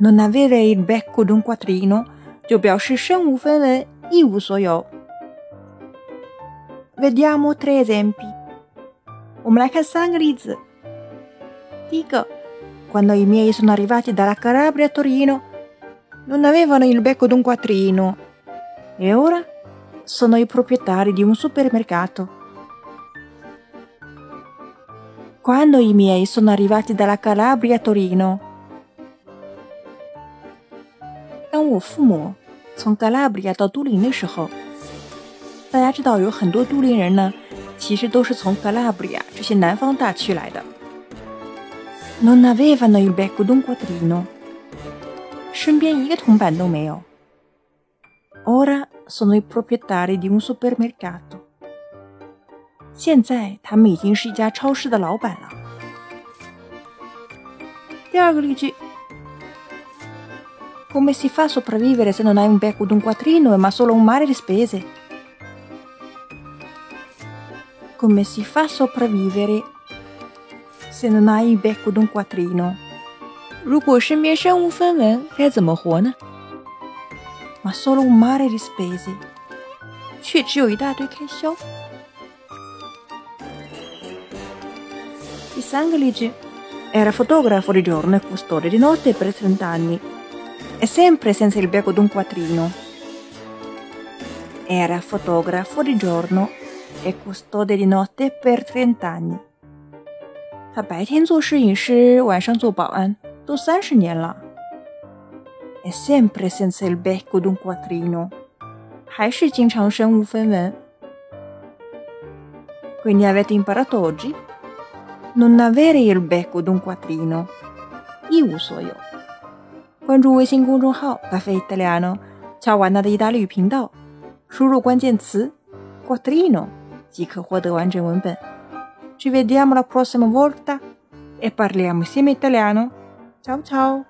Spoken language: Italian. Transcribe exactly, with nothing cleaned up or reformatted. Non avere il becco d'un quattrino 就表示身无分文，一无所有。Vediamo tre esempi. 我们来看三个例子。第一个 Quando i miei sono arrivati dalla Calabria a Torino, non avevano il becco d'un quattrino. E ora sono i proprietari di un supermercato. Quando i miei sono arrivati dalla Calabria a Torino.当我父母从加拉布里亚到都灵的时候，大家知道有很多都灵人呢，其实都是从加拉布里亚这些南方大区来的。Non avevano il becco d'un quattrino， 身边一个铜板都没有。Ora sono i proprietari di un supermercato， 现在他们已经是一家超市的老板了。第二个例句。Come si fa a sopravvivere se non hai un becco d'un quattrino ma solo un mare di spese? Come si fa a sopravvivere se non hai il becco d'un quattrino? 如果身边身无分文该怎么活呢？ Ma solo un mare di spese 却只有一大堆开销。第三个例句 Era fotografo di giorno e custode di notte per trent'anni.È sempre senza il becco d'un quattrino. Era fotografo di giorno e custode di notte per trent'anni. 他白天做摄影师，晚上做保安，都三十年了。È sempre senza il becco d'un quattrino. 还是经常身无分文。Quindi avete imparato oggi? Non avere il becco d'un quattrino. 一无所有。关注微信公众号 caffeitaliano 乔瓦纳的意大利语频道，输入关键词 quattrino 即可获得完整文本。Ci vediamo la prossima volta e parliamo insieme italiano. Ciao ciao.